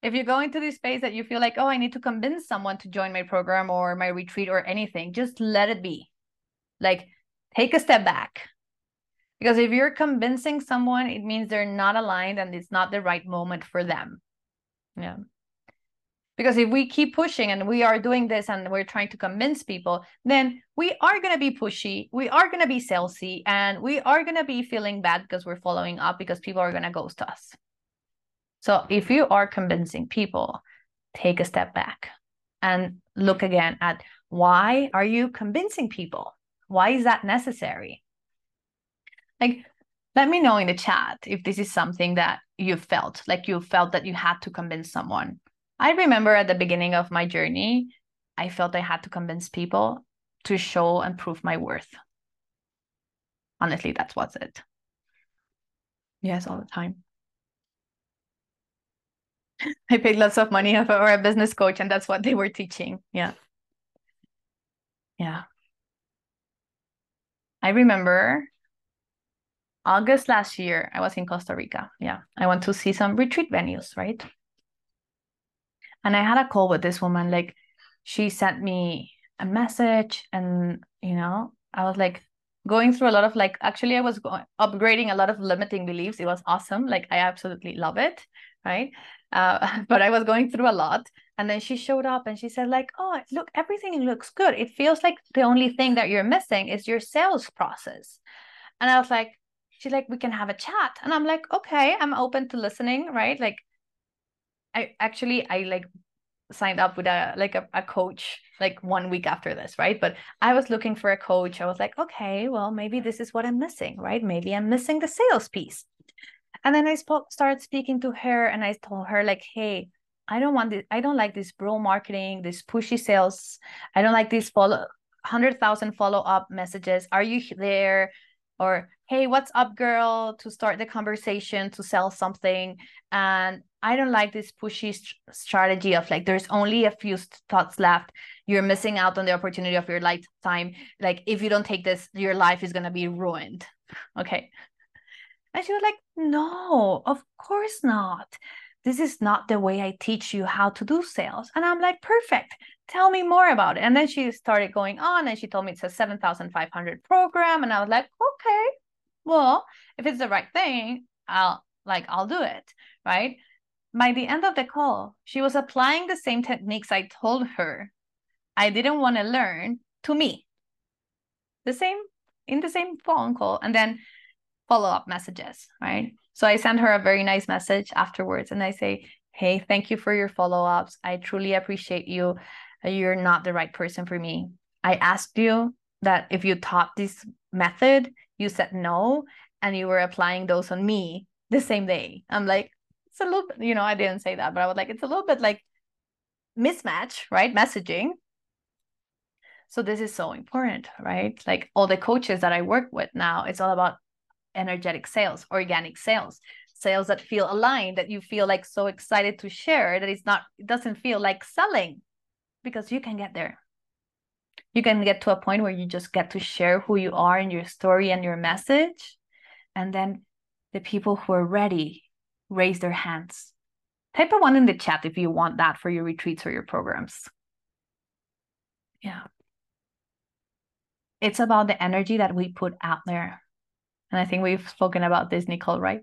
If you go into this space that you feel like, oh, I need to convince someone to join my program or my retreat or anything, just let it be. Like, take a step back. Because if you're convincing someone, it means they're not aligned and it's not the right moment for them. Yeah. Because if we keep pushing and we are doing this and we're trying to convince people, then we are going to be pushy, we are going to be salesy, and we are going to be feeling bad because we're following up because people are going to ghost us. So if you are convincing people, take a step back and look again at why are you convincing people? Why is that necessary? Like, let me know in the chat if this is something that you felt, like you felt that you had to convince someone. I remember at the beginning of my journey, I felt I had to convince people to show and prove my worth. Honestly, that's what's it. Yes, all the time. I paid lots of money for a business coach, and that's what they were teaching. Yeah. Yeah. I remember August last year, I was in Costa Rica. Yeah. I went to see some retreat venues, right? And I had a call with this woman. Like, she sent me a message, and, you know, I was like going through a lot of like, actually, I was upgrading a lot of limiting beliefs. It was awesome. Like, I absolutely love it. Right? But I was going through a lot. And then she showed up and she said like, oh, look, everything looks good. It feels like the only thing that you're missing is your sales process. And I was like, she's like, we can have a chat. And I'm like, okay, I'm open to listening. Right? Like, I like signed up with a coach, like 1 week after this. Right? But I was looking for a coach. I was like, okay, well, maybe this is what I'm missing. Right? Maybe I'm missing the sales piece. And then I started speaking to her and I told her like, hey, I don't want this. I don't like this bro marketing, this pushy sales. I don't like these 100,000 follow-up messages. Are you there? Or, hey, what's up, girl? To start the conversation, to sell something. And I don't like this pushy strategy of like, there's only a few thoughts left. You're missing out on the opportunity of your lifetime. Like, if you don't take this, your life is going to be ruined. Okay. And she was like, no, of course not. This is not the way I teach you how to do sales. And I'm like, perfect. Tell me more about it. And then she started going on and she told me it's a 7,500 program. And I was like, okay, well, if it's the right thing, I'll do it, right? By the end of the call, she was applying the same techniques I told her I didn't want to learn to me. In the same phone call and then follow-up messages, right? So I sent her a very nice message afterwards and I say, hey, thank you for your follow-ups. I truly appreciate you. You're not the right person for me. I asked you that if you taught this method, you said no, and you were applying those on me the same day. I'm like, it's a little bit, you know, I didn't say that, but I was like, it's a little bit like mismatch, right? Messaging. So this is so important, right? Like all the coaches that I work with now, it's all about energetic sales, organic sales, sales that feel aligned, that you feel like so excited to share, that it doesn't feel like selling, because you can get there. You can get to a point where you just get to share who you are and your story and your message. And then the people who are ready, raise their hands. Type a one in the chat if you want that for your retreats or your programs. Yeah. It's about the energy that we put out there. And I think we've spoken about this, Nicole, right?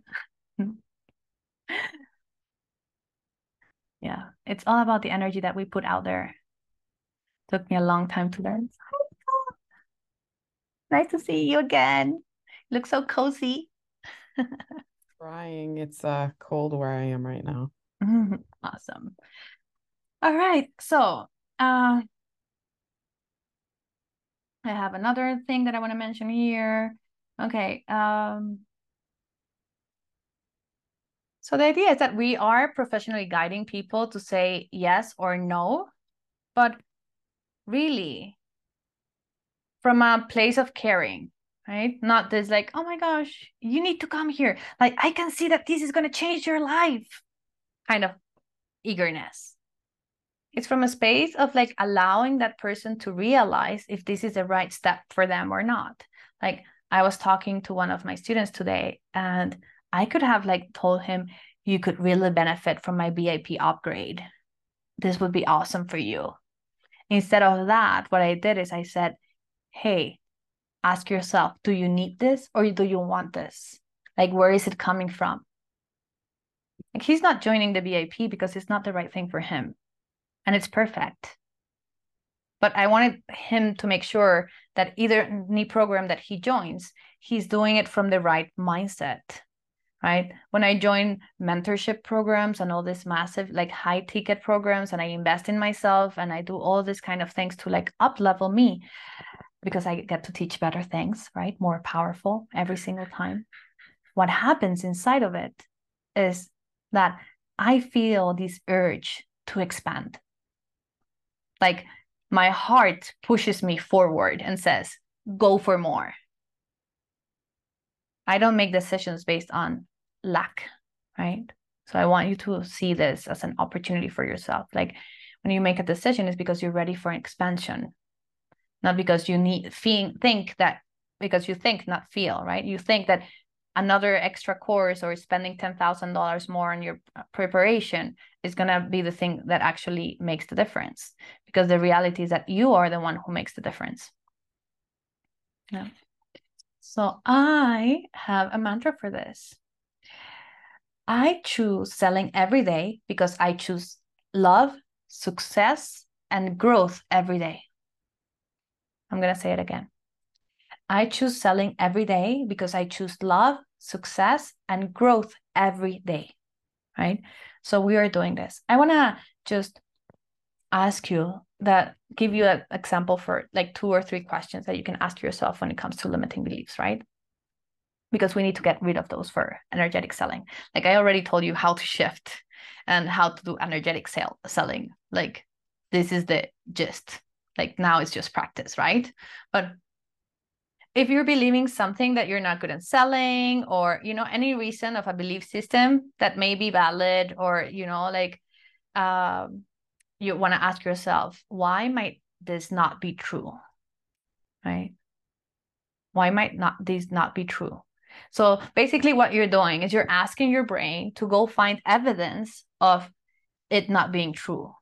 Yeah, it's all about the energy that we put out there. Took me a long time to learn. Hi, Nicole. Nice to see you again. You look so cozy. Crying. It's cold where I am right now. Awesome. All right. So I have another thing that I want to mention here. Okay. So the idea is that we are professionally guiding people to say yes or no, but really from a place of caring, right? Not this like, oh my gosh, you need to come here. Like, I can see that this is going to change your life kind of eagerness. It's from a space of like allowing that person to realize if this is the right step for them or not. Like, I was talking to one of my students today and I could have like told him, you could really benefit from my VIP upgrade. This would be awesome for you. Instead of that, what I did is I said, hey, ask yourself, do you need this or do you want this? Like, where is it coming from? Like, he's not joining the VIP because it's not the right thing for him. And it's perfect. But I wanted him to make sure that either any program that he joins, he's doing it from the right mindset, right? When I join mentorship programs and all this massive, like high ticket programs, and I invest in myself and I do all this kind of things to like up-level me because I get to teach better things, right? More powerful every single time. What happens inside of it is that I feel this urge to expand. Like, my heart pushes me forward and says, go for more. I don't make decisions based on lack, right? So I want you to see this as an opportunity for yourself. Like, when you make a decision, it's because you're ready for an expansion, not because you think, not feel, right? You think that another extra course or spending $10,000 more on your preparation is going to be the thing that actually makes the difference, because the reality is that you are the one who makes the difference. Yeah. So I have a mantra for this. I choose selling every day because I choose love, success, and growth every day. I'm going to say it again. I choose selling every day because I choose love, success, and growth every day, right? So we are doing this. I want to just ask you that, give you an example for like 2 or 3 questions that you can ask yourself when it comes to limiting beliefs, right? Because we need to get rid of those for energetic selling. Like, I already told you how to shift, and how to do energetic selling. Like, this is the gist. Like, now it's just practice, right? But if you're believing something that you're not good at selling, or, you know, any reason of a belief system that may be valid, or, you know, like, you want to ask yourself, why might this not be true, right? Why might not these not be true? So basically what you're doing is you're asking your brain to go find evidence of it not being true.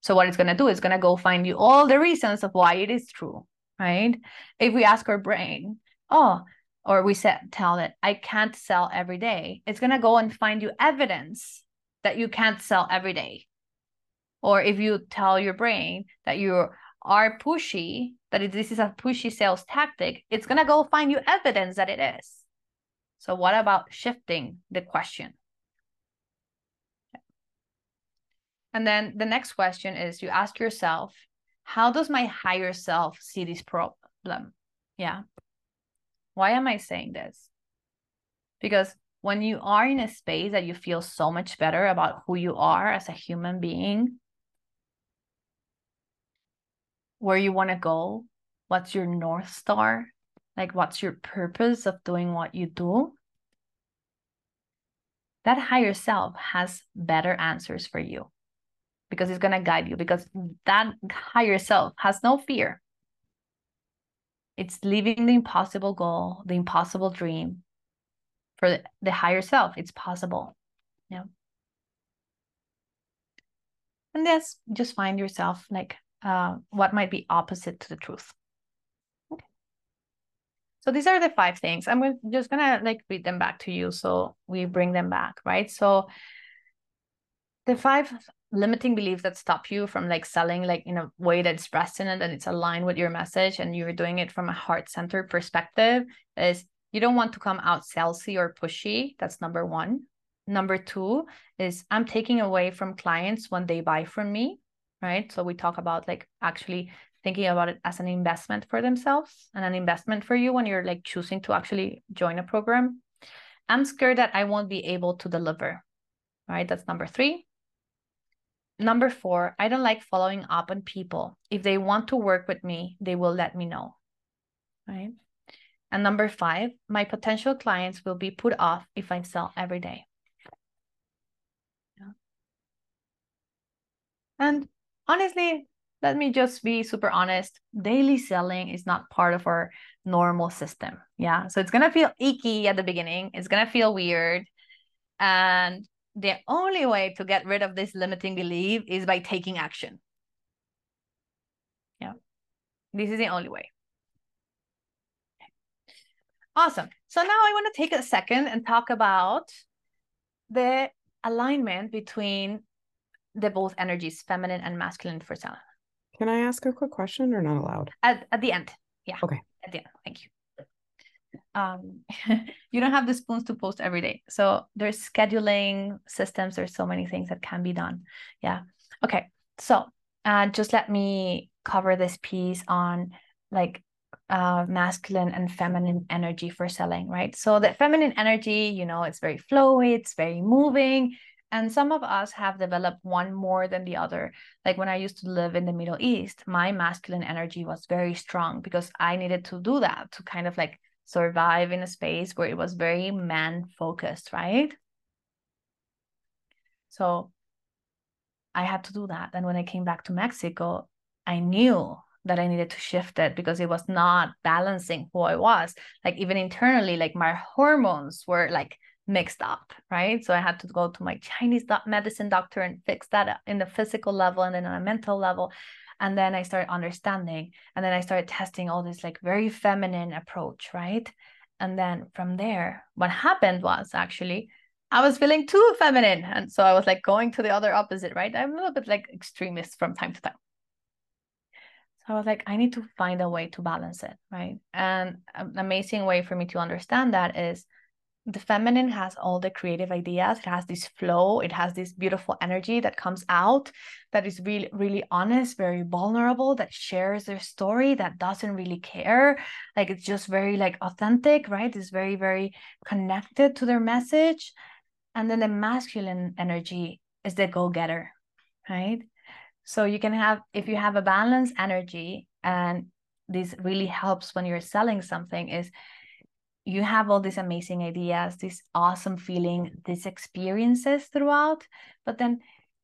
So what it's going to do is going to go find you all the reasons of why it is true, right? If we ask our brain, tell it, I can't sell every day, it's going to go and find you evidence that you can't sell every day. Or if you tell your brain that you are pushy, that this is a pushy sales tactic, it's going to go find you evidence that it is. So what about shifting the question? And then the next question is, you ask yourself, how does my higher self see this problem? Yeah. Why am I saying this? Because when you are in a space that you feel so much better about who you are as a human being, where you want to go, what's your North Star? Like, what's your purpose of doing what you do? That higher self has better answers for you, because it's going to guide you, because that higher self has no fear. It's leaving the impossible goal, the impossible dream. For the higher self, it's possible. Yeah. And that's, just find yourself, like, what might be opposite to the truth. Okay. So these are the 5 things. I'm just gonna like read them back to you, so we bring them back, right? So the 5 limiting beliefs that stop you from, like, selling, like, in a way that's resonant and it's aligned with your message, and you're doing it from a heart-centered perspective, is you don't want to come out salesy or pushy. That's number 1. Number 2 is, I'm taking away from clients when they buy from me, right? So we talk about, like, actually thinking about it as an investment for themselves and an investment for you when you're, like, choosing to actually join a program. I'm scared that I won't be able to deliver, right? That's number 3. Number 4, I don't like following up on people. If they want to work with me, they will let me know, right? And number 5, my potential clients will be put off if I sell every day. Yeah. And honestly, let me just be super honest. Daily selling is not part of our normal system. Yeah. So it's going to feel icky at the beginning. It's going to feel weird. And the only way to get rid of this limiting belief is by taking action. Yeah. This is the only way. Awesome. So now I want to take a second and talk about the alignment between the both energies, feminine and masculine, for selling. Can I ask a quick question, or not allowed? At the end. Yeah. Okay. At the end. Thank you. You don't have the spoons to post every day. So there's scheduling systems. There's so many things that can be done. Yeah. Okay. So just let me cover this piece on, like, masculine and feminine energy for selling, right? So the feminine energy, you know, it's very flowy, it's very moving. And some of us have developed one more than the other. Like, when I used to live in the Middle East, my masculine energy was very strong because I needed to do that to kind of, like, survive in a space where it was very man focused, right? So I had to do that. And when I came back to Mexico, I knew that I needed to shift it because it was not balancing who I was. Like, even internally, like, my hormones were, like, mixed up, right? So I had to go to my Chinese medicine doctor and fix that up in the physical level and then on a mental level. And then I started understanding, and then I started testing all this, like, very feminine approach, right? And then from there, what happened was, actually, I was feeling too feminine. And so I was, like, going to the other opposite, right? I'm a little bit, like, extremist from time to time. I was like, I need to find a way to balance it, right? And an amazing way for me to understand that is the feminine has all the creative ideas. It has this flow. It has this beautiful energy that comes out, that is really, really honest, very vulnerable, that shares their story, that doesn't really care. Like, it's just very, like, authentic, right? It's very, very connected to their message. And then the masculine energy is the go-getter, right? So you can have, if you have a balanced energy, and this really helps when you're selling something, is you have all these amazing ideas, this awesome feeling, these experiences throughout, but then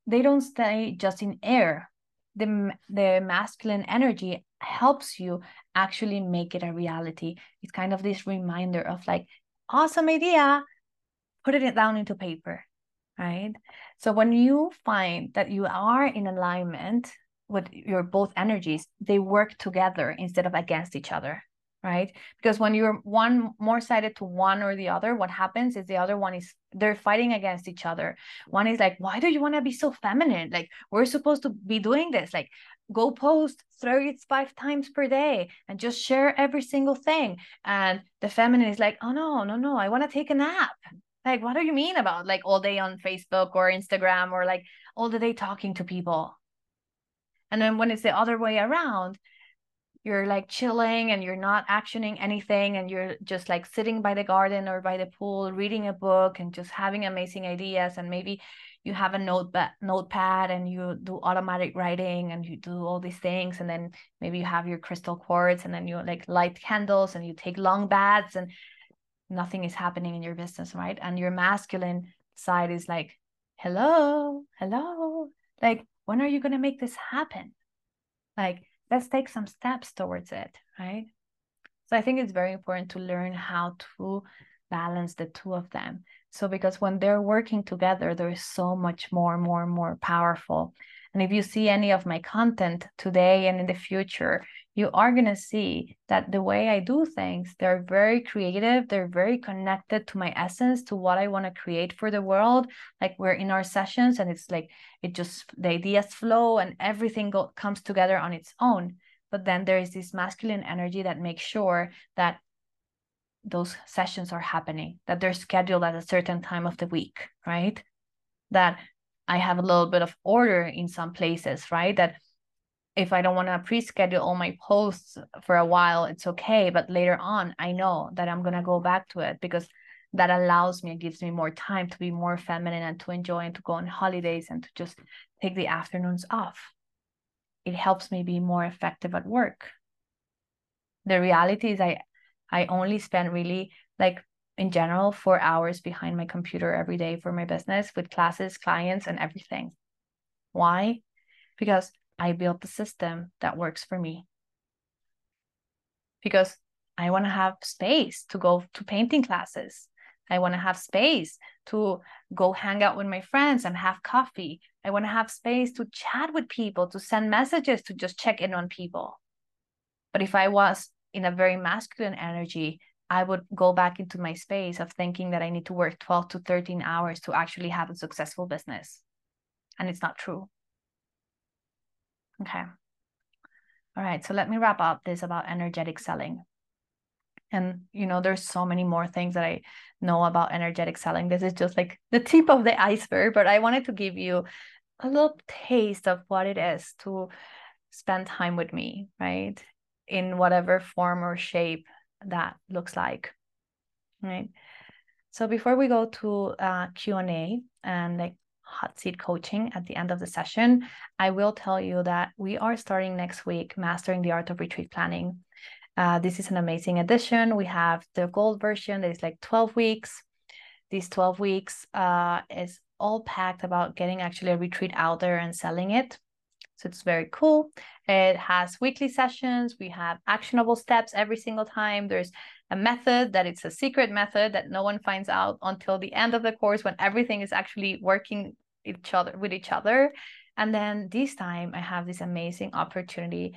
they don't stay just in air. The masculine energy helps you actually make it a reality. It's kind of this reminder of like, awesome idea, put it down into paper, right? So when you find that you are in alignment with your both energies, they work together instead of against each other, right? Because when you're one more sided to one or the other, what happens is the other one is, they're fighting against each other. One is like, why do you want to be so feminine? Like, we're supposed to be doing this. Like, go post 35 times per day and just share every single thing. And the feminine is like, oh, no, I want to take a nap. Like, what do you mean about like all day on Facebook or Instagram or like all the day talking to people? And then when it's the other way around, you're like chilling and you're not actioning anything. And you're just like sitting by the garden or by the pool, reading a book and just having amazing ideas. And maybe you have a notepad and you do automatic writing and you do all these things. And then maybe you have your crystal quartz and then you like light candles and you take long baths and nothing is happening in your business, right? And your masculine side is like, hello, like, when are you going to make this happen? Like, let's take some steps towards it, right? So I think it's very important to learn how to balance the two of them. So because when they're working together, there is so much more powerful. And if you see any of my content today and in the future, you are going to see that the way I do things, they're very creative. They're very connected to my essence, to what I want to create for the world. Like, we're in our sessions and it's like, it just, the ideas flow and everything comes together on its own. But then there is this masculine energy that makes sure that those sessions are happening, that they're scheduled at a certain time of the week, right? That I have a little bit of order in some places, right? That if I don't want to pre-schedule all my posts for a while, it's okay. But later on, I know that I'm going to go back to it because that allows me, it gives me more time to be more feminine and to enjoy and to go on holidays and to just take the afternoons off. It helps me be more effective at work. The reality is I only spend really like in general 4 hours behind my computer every day for my business with classes, clients, and everything. Why? Because I built the system that works for me. Because I want to have space to go to painting classes. I want to have space to go hang out with my friends and have coffee. I want to have space to chat with people, to send messages, to just check in on people. But if I was in a very masculine energy, I would go back into my space of thinking that I need to work 12 to 13 hours to actually have a successful business. And it's not true. Okay. All right. So let me wrap up this about energetic selling. And, you know, there's so many more things that I know about energetic selling. This is just like the tip of the iceberg, but I wanted to give you a little taste of what it is to spend time with me, right? In whatever form or shape that looks like, right? So before we go to Q&A and like hot seat coaching at the end of the session, I will tell you that we are starting next week, Mastering the Art of Retreat Planning. This is an amazing edition. We have the gold version that is like 12 weeks. These 12 weeks is all packed about getting actually a retreat out there and selling it. So it's very cool. It has weekly sessions. We have actionable steps every single time. There's a method that it's a secret method that no one finds out until the end of the course when everything is actually working with each other. And then this time I have this amazing opportunity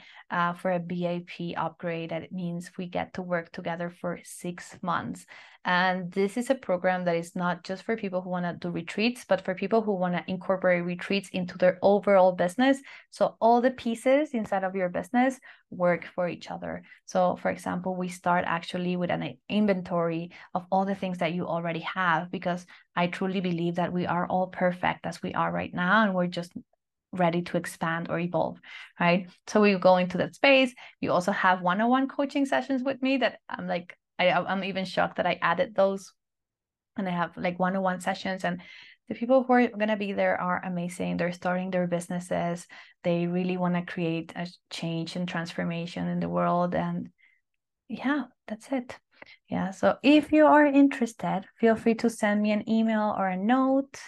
for a BAP upgrade. That it means we get to work together for 6 months. And this is a program that is not just for people who want to do retreats, but for people who want to incorporate retreats into their overall business. So all the pieces inside of your business work for each other. So for example, we start actually with an inventory of all the things that you already have, because I truly believe that we are all perfect as we are right now. And we're just ready to expand or evolve, right? So we go into that space. You also have one-on-one coaching sessions with me that I'm like, I'm even shocked that I added those. And I have like one-on-one sessions, and The people who are going to be there are amazing. They're starting their businesses. They really want to create a change and transformation in the world. And yeah, that's it. Yeah. So if you are interested, feel free to send me an email or a note.